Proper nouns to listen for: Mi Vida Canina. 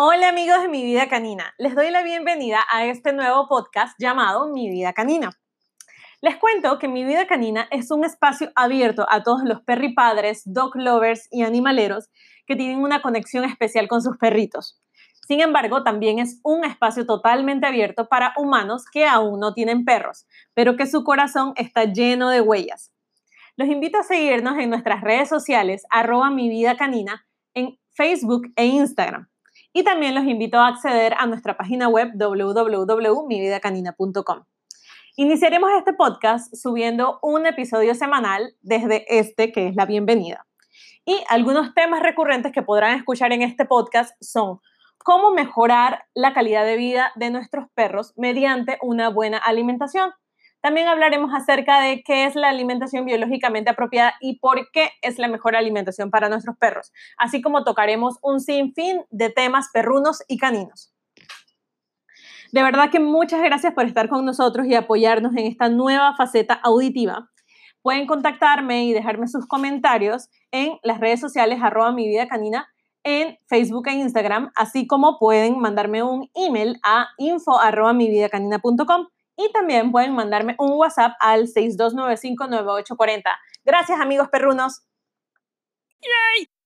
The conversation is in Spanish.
Hola amigos de Mi Vida Canina, les doy la bienvenida a este nuevo podcast llamado Mi Vida Canina. Les cuento que Mi Vida Canina es un espacio abierto a todos los perripadres, dog lovers y animaleros que tienen una conexión especial con sus perritos. Sin embargo, también es un espacio totalmente abierto para humanos que aún no tienen perros, pero que su corazón está lleno de huellas. Los invito a seguirnos en nuestras redes sociales, @Mi Vida Canina, en Facebook e Instagram. Y también los invito a acceder a nuestra página web www.mividacanina.com. Iniciaremos este podcast subiendo un episodio semanal desde este que es la bienvenida. Y algunos temas recurrentes que podrán escuchar en este podcast son cómo mejorar la calidad de vida de nuestros perros mediante una buena alimentación. También hablaremos acerca de qué es la alimentación biológicamente apropiada y por qué es la mejor alimentación para nuestros perros, así como tocaremos un sinfín de temas perrunos y caninos. De verdad que muchas gracias por estar con nosotros y apoyarnos en esta nueva faceta auditiva. Pueden contactarme y dejarme sus comentarios en las redes sociales @Mi Vida Canina en Facebook e Instagram, así como pueden mandarme un email a info@mividacanina.com. Y también pueden mandarme un WhatsApp al 62959840. Gracias, amigos perrunos. ¡Yay!